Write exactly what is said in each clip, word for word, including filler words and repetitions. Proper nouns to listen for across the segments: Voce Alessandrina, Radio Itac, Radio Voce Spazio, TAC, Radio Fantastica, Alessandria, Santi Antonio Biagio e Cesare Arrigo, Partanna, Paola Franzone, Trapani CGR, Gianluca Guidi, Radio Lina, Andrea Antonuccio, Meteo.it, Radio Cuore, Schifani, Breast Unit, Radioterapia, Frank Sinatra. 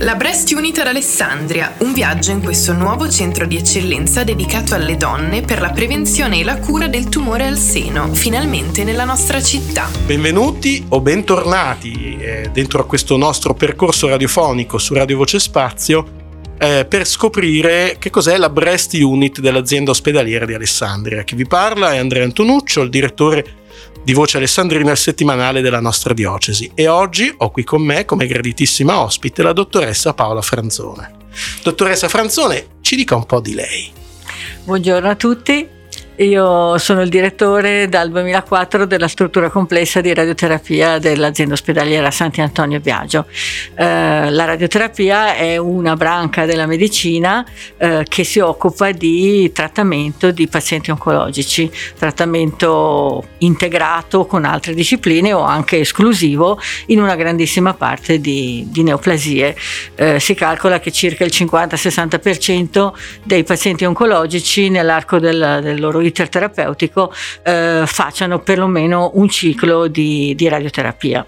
La Breast Unit ad Alessandria, un viaggio in questo nuovo centro di eccellenza dedicato alle donne per la prevenzione e la cura del tumore al seno, finalmente nella nostra città. Benvenuti o bentornati eh, dentro a questo nostro percorso radiofonico su Radio Voce Spazio eh, per scoprire che cos'è la Breast Unit dell'azienda ospedaliera di Alessandria. Chi vi parla è Andrea Antonuccio, il direttore di Voce Alessandrina, il settimanale della nostra diocesi, e oggi ho qui con me come graditissima ospite la dottoressa Paola Franzone. Dottoressa Franzone, ci dica un po' di lei. Buongiorno a tutti, io sono il direttore dal duemilaquattro della struttura complessa di radioterapia dell'azienda ospedaliera Santi Antonio Biagio. Eh, la radioterapia è una branca della medicina eh, che si occupa di trattamento di pazienti oncologici, trattamento integrato con altre discipline o anche esclusivo in una grandissima parte di, di neoplasie. Eh, si calcola che circa il cinquanta sessanta per cento dei pazienti oncologici nell'arco del, del loro iter terapeutico eh, facciano perlomeno un ciclo di, di radioterapia.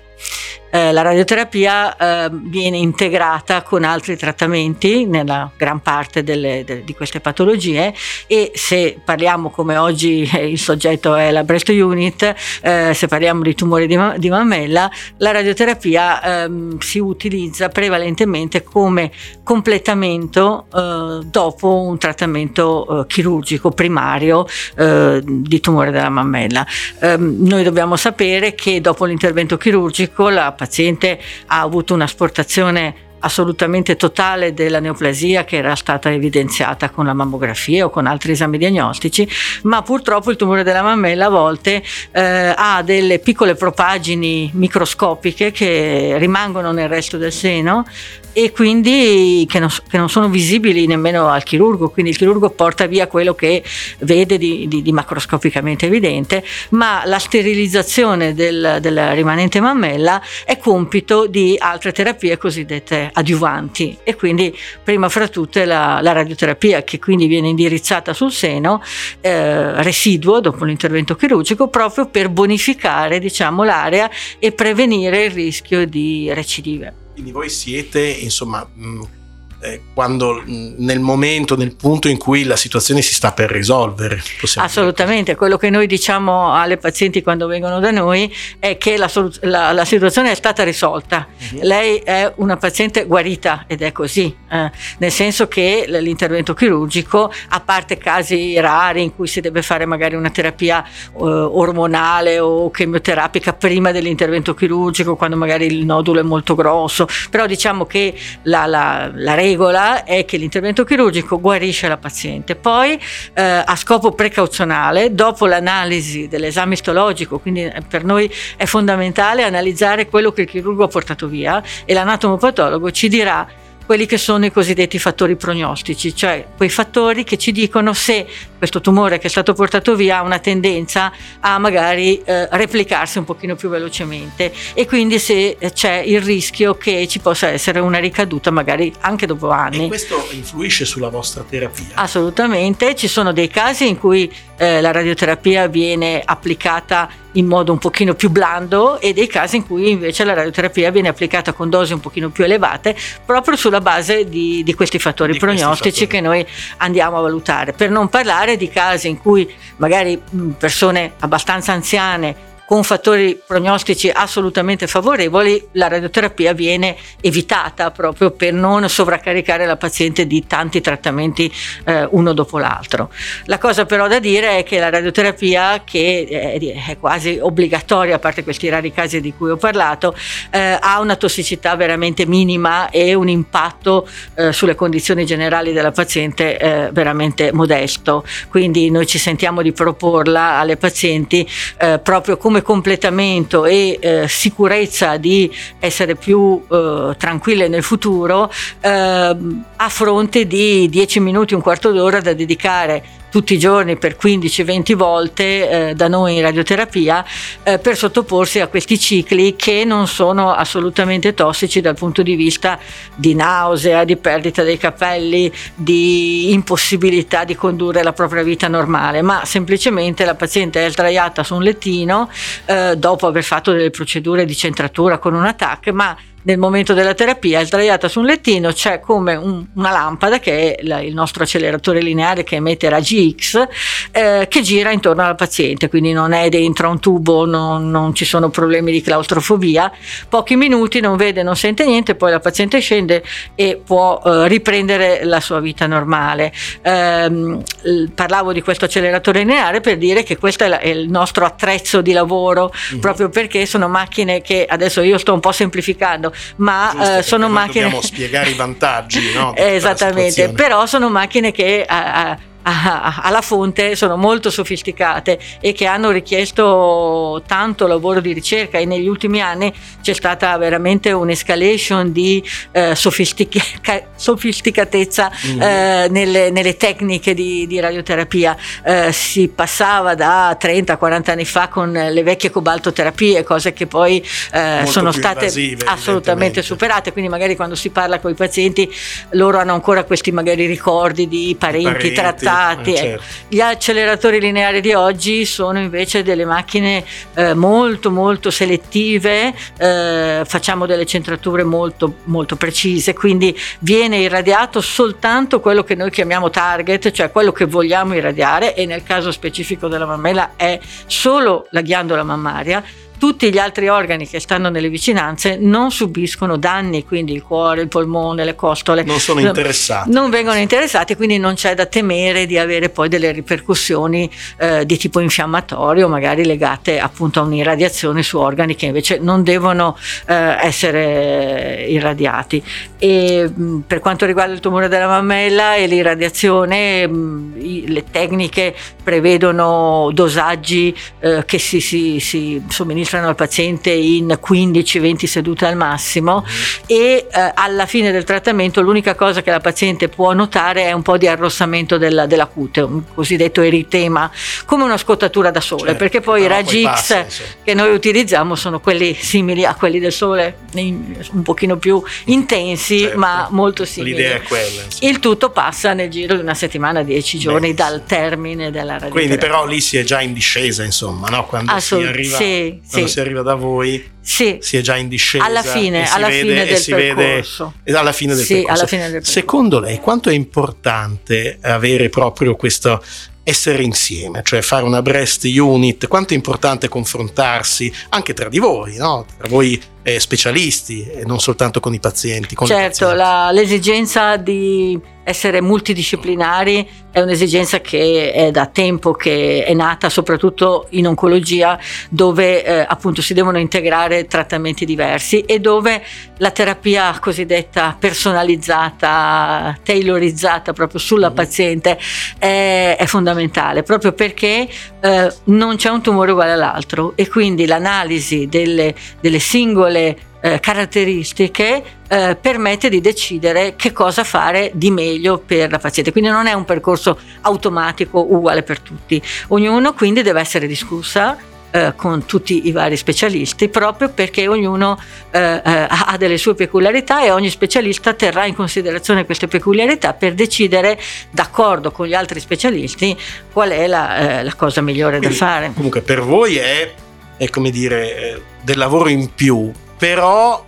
Eh, la radioterapia eh, viene integrata con altri trattamenti nella gran parte delle, de, di queste patologie, e se parliamo, come oggi eh, il soggetto è la Breast Unit, eh, se parliamo di tumori di, ma- di mammella, la radioterapia eh, si utilizza prevalentemente come completamento eh, dopo un trattamento eh, chirurgico primario eh, di tumore della mammella. Eh, noi dobbiamo sapere che dopo l'intervento chirurgico la paziente ha avuto un'asportazione assolutamente totale della neoplasia, che era stata evidenziata con la mammografia o con altri esami diagnostici, ma purtroppo il tumore della mammella a volte eh, ha delle piccole propagini microscopiche che rimangono nel resto del seno e quindi che non, che non sono visibili nemmeno al chirurgo, quindi il chirurgo porta via quello che vede di, di, di macroscopicamente evidente, ma la sterilizzazione del, della rimanente mammella è compito di altre terapie cosiddette adiuvanti, e quindi prima fra tutte la, la radioterapia, che quindi viene indirizzata sul seno eh, residuo dopo l'intervento chirurgico, proprio per bonificare, diciamo, l'area e prevenire il rischio di recidive. Quindi voi siete, insomma, mh, eh, quando mh, nel momento, nel punto in cui la situazione si sta per risolvere. Assolutamente, quello che noi diciamo alle pazienti quando vengono da noi è che la, la, la situazione è stata risolta. Uh-huh. Lei è una paziente guarita, ed è così, eh, nel senso che l'intervento chirurgico, a parte casi rari in cui si deve fare magari una terapia eh, ormonale o chemioterapica prima dell'intervento chirurgico, quando magari il nodulo è molto grosso, però diciamo che la, la, la regola è che l'intervento chirurgico guarisce la paziente. Poi eh, a scopo precauzionale, dopo l'analisi dell'esame istologico, quindi per noi è fondamentale analizzare quello che il chirurgo ha portato via, e l'anatomopatologo ci dirà quelli che sono i cosiddetti fattori prognostici, cioè quei fattori che ci dicono se questo tumore che è stato portato via ha una tendenza a magari eh, replicarsi un pochino più velocemente, e quindi se c'è il rischio che ci possa essere una ricaduta magari anche dopo anni. E questo influisce sulla vostra terapia? Assolutamente, ci sono dei casi in cui eh, la radioterapia viene applicata in modo un pochino più blando, e dei casi in cui invece la radioterapia viene applicata con dosi un pochino più elevate, proprio sulla base di, di questi fattori di prognostici questi fattori. che noi andiamo a valutare. Per non parlare di casi in cui magari persone abbastanza anziane con fattori prognostici assolutamente favorevoli, la radioterapia viene evitata proprio per non sovraccaricare la paziente di tanti trattamenti eh, uno dopo l'altro. La cosa però da dire è che la radioterapia, che è, è quasi obbligatoria, a parte questi rari casi di cui ho parlato, eh, ha una tossicità veramente minima e un impatto eh, sulle condizioni generali della paziente eh, veramente modesto. Quindi noi ci sentiamo di proporla alle pazienti eh, proprio come completamento e eh, sicurezza di essere più eh, tranquille nel futuro, eh, a fronte di dieci minuti, un quarto d'ora da dedicare tutti i giorni per quindici venti volte eh, da noi in radioterapia eh, per sottoporsi a questi cicli che non sono assolutamente tossici dal punto di vista di nausea, di perdita dei capelli, di impossibilità di condurre la propria vita normale, ma semplicemente la paziente è sdraiata su un lettino eh, dopo aver fatto delle procedure di centratura con un T A C, ma nel momento della terapia, sdraiata su un lettino, c'è come un, una lampada che è la, il nostro acceleratore lineare che emette raggi X, eh, che gira intorno alla paziente, quindi non è dentro un tubo, non, non ci sono problemi di claustrofobia. Pochi minuti, non vede, non sente niente, poi la paziente scende e può eh, riprendere la sua vita normale. Eh, parlavo di questo acceleratore lineare per dire che questo è, la, è il nostro attrezzo di lavoro, mm-hmm. proprio perché sono macchine che, adesso io sto un po' semplificando, ma Giusto, eh, sono macchine... dobbiamo spiegare i vantaggi, no? Esattamente, però sono macchine che... A, a, alla fonte sono molto sofisticate e che hanno richiesto tanto lavoro di ricerca, e negli ultimi anni c'è stata veramente un'escalation di eh, sofistica- sofisticatezza mm. eh, nelle, nelle tecniche di, di radioterapia. Eh, si passava da trenta quaranta anni fa con le vecchie cobaltoterapie, cose che poi eh, sono state invasive, assolutamente superate, quindi magari quando si parla con i pazienti loro hanno ancora questi magari ricordi di parenti, parenti. trattati. Ah, certo. Gli acceleratori lineari di oggi sono invece delle macchine eh, molto molto selettive, eh, facciamo delle centrature molto molto precise, quindi viene irradiato soltanto quello che noi chiamiamo target, cioè quello che vogliamo irradiare, e nel caso specifico della mammella è solo la ghiandola mammaria. Tutti gli altri organi che stanno nelle vicinanze non subiscono danni, quindi il cuore, il polmone, le costole non sono interessati, non vengono interessati, quindi non c'è da temere di avere poi delle ripercussioni eh, di tipo infiammatorio, magari legate appunto a un'irradiazione su organi che invece non devono eh, essere irradiati. E mh, per quanto riguarda il tumore della mammella e l'irradiazione, mh, i, le tecniche prevedono dosaggi eh, che si, si, si somministrano al paziente in quindici venti sedute al massimo, mm. e eh, alla fine del trattamento l'unica cosa che la paziente può notare è un po' di arrossamento della, della cute, un cosiddetto eritema, come una scottatura da sole, cioè, perché poi i raggi poi passa, X insomma. Che noi utilizziamo sono quelli simili a quelli del sole, un pochino più intensi, certo. ma molto simili. L'idea è quella, insomma. Il tutto passa nel giro di una settimana, dieci giorni, Benissimo. Dal termine della radioterapia. Quindi però lì si è già in discesa, insomma, no? Quando Assolut- si arriva sì. Quando sì. si arriva da voi sì. si è già in discesa alla fine, e si alla vede, fine del e si percorso. Vede, alla fine del sì, percorso. Alla fine del percorso. Secondo lei quanto è importante avere proprio questo essere insieme, cioè fare una breast unit? Quanto è importante confrontarsi anche tra di voi, no? Tra voi eh, specialisti e non soltanto con i pazienti. Con certo, pazienti. La, l'esigenza di essere multidisciplinari è un'esigenza che è da tempo che è nata, soprattutto in oncologia, dove eh, appunto si devono integrare trattamenti diversi e dove la terapia cosiddetta personalizzata, tailorizzata proprio sulla mm. paziente è, è fondamentale, proprio perché eh, non c'è un tumore uguale all'altro, e quindi l'analisi delle, delle singole Eh, caratteristiche eh, permette di decidere che cosa fare di meglio per la paziente, quindi non è un percorso automatico uguale per tutti, ognuno quindi deve essere discussa eh, con tutti i vari specialisti, proprio perché ognuno eh, ha delle sue peculiarità e ogni specialista terrà in considerazione queste peculiarità per decidere d'accordo con gli altri specialisti qual è la, eh, la cosa migliore quindi, da fare. Comunque per voi è, è come dire del lavoro in più, però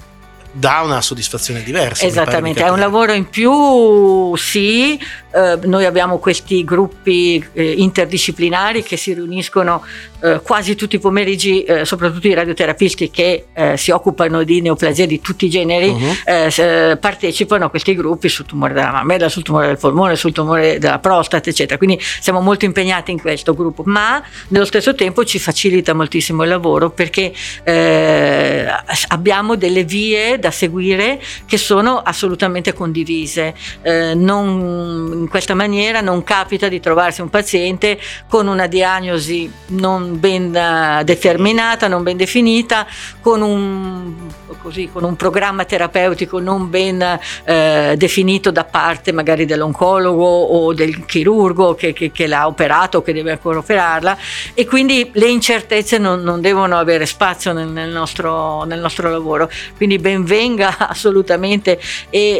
dà una soddisfazione diversa. Esattamente, è un lavoro in più, sì. Eh, noi abbiamo questi gruppi eh, interdisciplinari che si riuniscono eh, quasi tutti i pomeriggi, eh, soprattutto i radioterapisti che eh, si occupano di neoplasie di tutti i generi, uh-huh. eh, partecipano a questi gruppi sul tumore della mammella, sul tumore del polmone, sul tumore della prostata, eccetera. Quindi siamo molto impegnati in questo gruppo, ma nello stesso tempo ci facilita moltissimo il lavoro, perché eh, abbiamo delle vie da seguire che sono assolutamente condivise. Eh, non in questa maniera non capita di trovarsi un paziente con una diagnosi non ben determinata, non ben definita, con un, così, con un programma terapeutico non ben eh, definito da parte magari dell'oncologo o del chirurgo che, che, che l'ha operato o che deve ancora operarla, e quindi le incertezze non, non devono avere spazio nel, nel, nostro, nel nostro lavoro, quindi benvenga assolutamente. E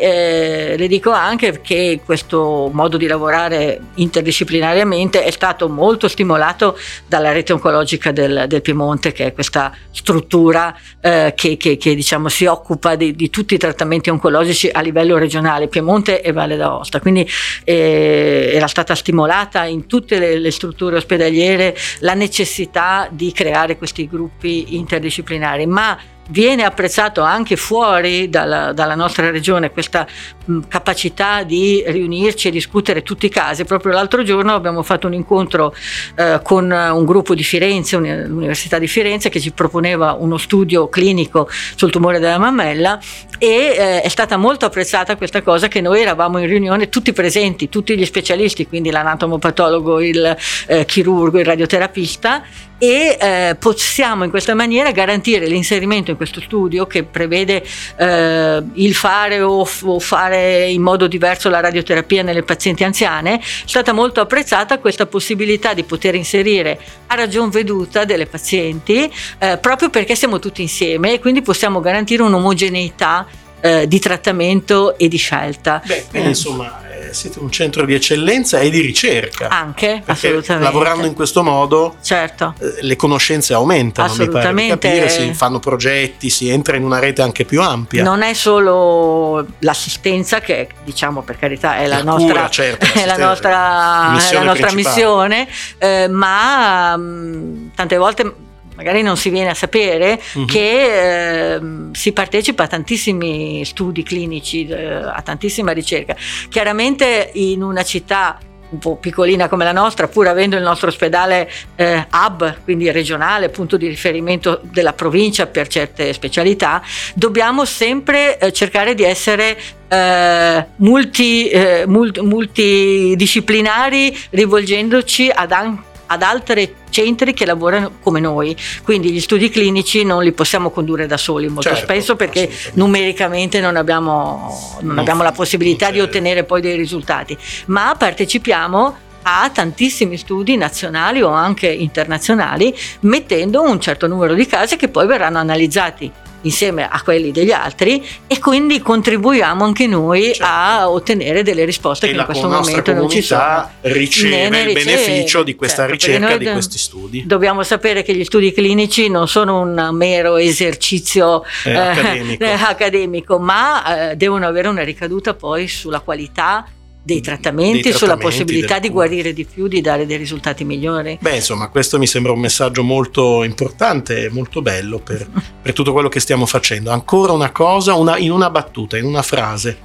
eh, le dico anche che questo modo di lavorare interdisciplinariamente è stato molto stimolato dalla rete oncologica del, del Piemonte, che è questa struttura eh, che, che, che diciamo si occupa di, di tutti i trattamenti oncologici a livello regionale, Piemonte e Valle d'Aosta, quindi eh, era stata stimolata in tutte le, le strutture ospedaliere la necessità di creare questi gruppi interdisciplinari, ma viene apprezzato anche fuori dalla, dalla nostra regione questa mh, capacità di riunirci e discutere tutti i casi. Proprio l'altro giorno abbiamo fatto un incontro eh, con un gruppo di Firenze, un, l'Università di Firenze, che ci proponeva uno studio clinico sul tumore della mammella, e eh, è stata molto apprezzata questa cosa, che noi eravamo in riunione tutti presenti, tutti gli specialisti, quindi l'anatomopatologo, il eh, chirurgo, il radioterapista, e eh, possiamo in questa maniera garantire l'inserimento in questo studio, che prevede eh, il fare o, f- o fare in modo diverso la radioterapia nelle pazienti anziane. È stata molto apprezzata questa possibilità di poter inserire a ragion veduta delle pazienti, eh, proprio perché siamo tutti insieme e quindi possiamo garantire un'omogeneità eh, di trattamento e di scelta. Beh, eh. Insomma, siete un centro di eccellenza e di ricerca anche, assolutamente, lavorando in questo modo, certo, le conoscenze aumentano, assolutamente, mi pare di capire, si fanno progetti, si entra in una rete anche più ampia. Non è solo l'assistenza, che diciamo, per carità, è la, la nostra cura, certo, è la nostra missione, è la nostra missione eh, ma mh, tante volte magari non si viene a sapere uh-huh. che eh, si partecipa a tantissimi studi clinici, eh, a tantissima ricerca. Chiaramente in una città un po' piccolina come la nostra, pur avendo il nostro ospedale eh, hub, quindi regionale, punto di riferimento della provincia per certe specialità, dobbiamo sempre eh, cercare di essere eh, multi, eh, multi, multidisciplinari, rivolgendoci ad anche ad altri centri che lavorano come noi, quindi gli studi clinici non li possiamo condurre da soli molto, certo, spesso, perché numericamente non abbiamo, non non abbiamo la possibilità c'è. di ottenere poi dei risultati, ma partecipiamo a tantissimi studi nazionali o anche internazionali, mettendo un certo numero di casi che poi verranno analizzati insieme a quelli degli altri, e quindi contribuiamo anche noi, certo, a ottenere delle risposte e che in questo momento non ci sono. Riceve ne il riceve, beneficio di questa, certo, ricerca, di questi studi. Dobbiamo sapere che gli studi clinici non sono un mero esercizio eh, eh, accademico. Eh, accademico, ma eh, devono avere una ricaduta poi sulla qualità dei trattamenti, dei trattamenti, sulla possibilità di guarire di più, di dare dei risultati migliori. Beh, insomma, questo mi sembra un messaggio molto importante e molto bello per, per tutto quello che stiamo facendo. Ancora una cosa, una, in una battuta, in una frase,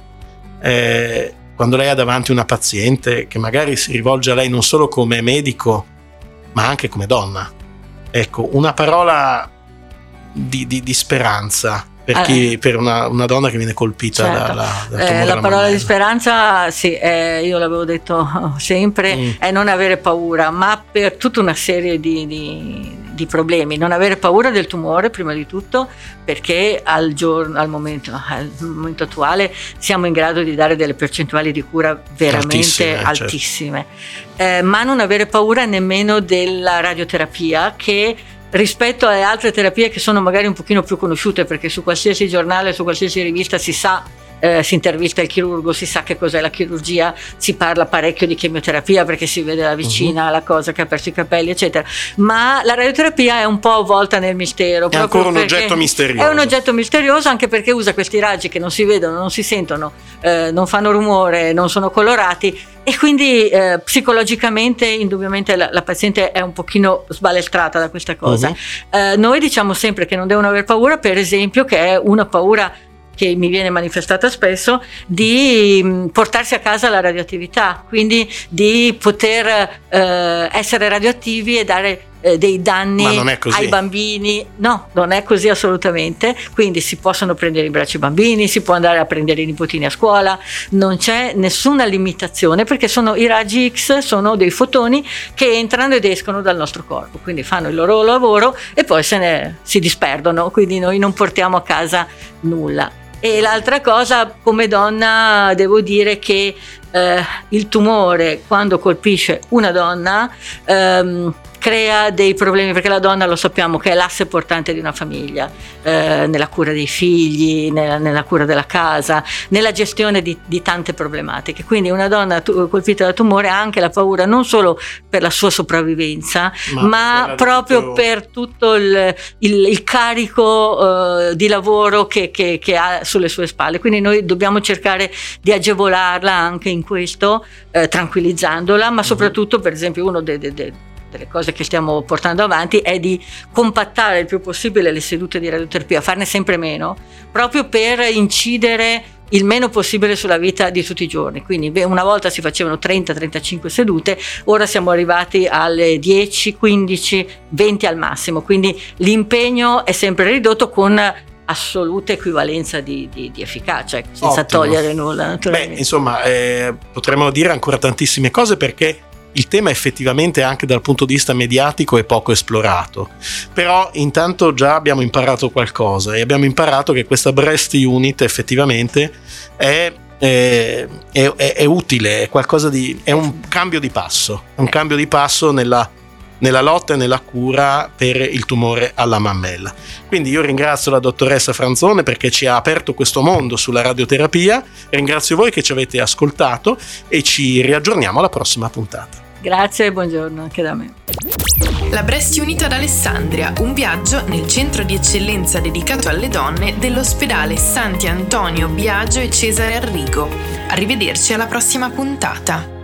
eh, quando lei ha davanti una paziente che magari si rivolge a lei non solo come medico ma anche come donna, ecco, una parola di, di, di speranza per, chi, per una, una donna che viene colpita, certo, dalla, dal tumore eh, la parola di speranza, sì, eh, io l'avevo detto sempre, mm. è non avere paura, ma per tutta una serie di, di, di problemi. Non avere paura del tumore prima di tutto, perché al, giorno, al, momento, al momento attuale siamo in grado di dare delle percentuali di cura veramente altissime, altissime. Certo. Eh, ma non avere paura nemmeno della radioterapia, che rispetto alle altre terapie che sono magari un pochino più conosciute, perché su qualsiasi giornale, su qualsiasi rivista si sa, eh, si intervista il chirurgo, si sa che cos'è la chirurgia, si parla parecchio di chemioterapia perché si vede la vicina, uh-huh. la cosa che ha perso i capelli, eccetera. Ma la radioterapia è un po' avvolta nel mistero. È ancora un oggetto misterioso. È un oggetto misterioso, anche perché usa questi raggi che non si vedono, non si sentono, eh, non fanno rumore, non sono colorati. E quindi eh, psicologicamente indubbiamente la, la paziente è un pochino sbalestrata da questa cosa. Uh-huh. Eh, noi diciamo sempre che non devono aver paura, per esempio, che è una paura che mi viene manifestata spesso, di mh, portarsi a casa la radioattività, quindi di poter eh, essere radioattivi e dare eh, dei danni ai bambini. No, non è così assolutamente, quindi si possono prendere in braccio i bambini, si può andare a prendere i nipotini a scuola, non c'è nessuna limitazione, perché sono i raggi X, sono dei fotoni che entrano ed escono dal nostro corpo, quindi fanno il loro lavoro e poi se ne si disperdono, quindi noi non portiamo a casa nulla. E l'altra cosa, come donna devo dire che eh, il tumore, quando colpisce una donna, ehm, crea dei problemi, perché la donna, lo sappiamo, che è l'asse portante di una famiglia, eh, nella cura dei figli, nella, nella cura della casa, nella gestione di, di tante problematiche. Quindi una donna tu, colpita da tumore ha anche la paura non solo per la sua sopravvivenza, ma, ma proprio per tutto il, il, il carico eh, di lavoro che, che, che ha sulle sue spalle. Quindi noi dobbiamo cercare di agevolarla anche in questo, eh, tranquillizzandola, ma soprattutto, per esempio, uno dei de, de, delle cose che stiamo portando avanti è di compattare il più possibile le sedute di radioterapia, farne sempre meno, proprio per incidere il meno possibile sulla vita di tutti i giorni. Quindi beh, una volta si facevano trenta trentacinque sedute, ora siamo arrivati alle dieci quindici venti al massimo, quindi l'impegno è sempre ridotto con assoluta equivalenza di, di, di efficacia, senza Ottimo. Togliere nulla, naturalmente. Beh, insomma, eh, potremmo dire ancora tantissime cose, perché il tema effettivamente anche dal punto di vista mediatico è poco esplorato, però intanto già abbiamo imparato qualcosa, e abbiamo imparato che questa Breast Unit effettivamente è, è, è, è utile, è qualcosa di, è un cambio di passo, un cambio di passo nella nella lotta e nella cura per il tumore alla mammella. Quindi io ringrazio la dottoressa Franzone perché ci ha aperto questo mondo sulla radioterapia, ringrazio voi che ci avete ascoltato e ci riaggiorniamo alla prossima puntata. Grazie e buongiorno anche da me. La Breast Unit ad Alessandria, un viaggio nel centro di eccellenza dedicato alle donne dell'ospedale Santi Antonio Biagio e Cesare Arrigo. Arrivederci alla prossima puntata.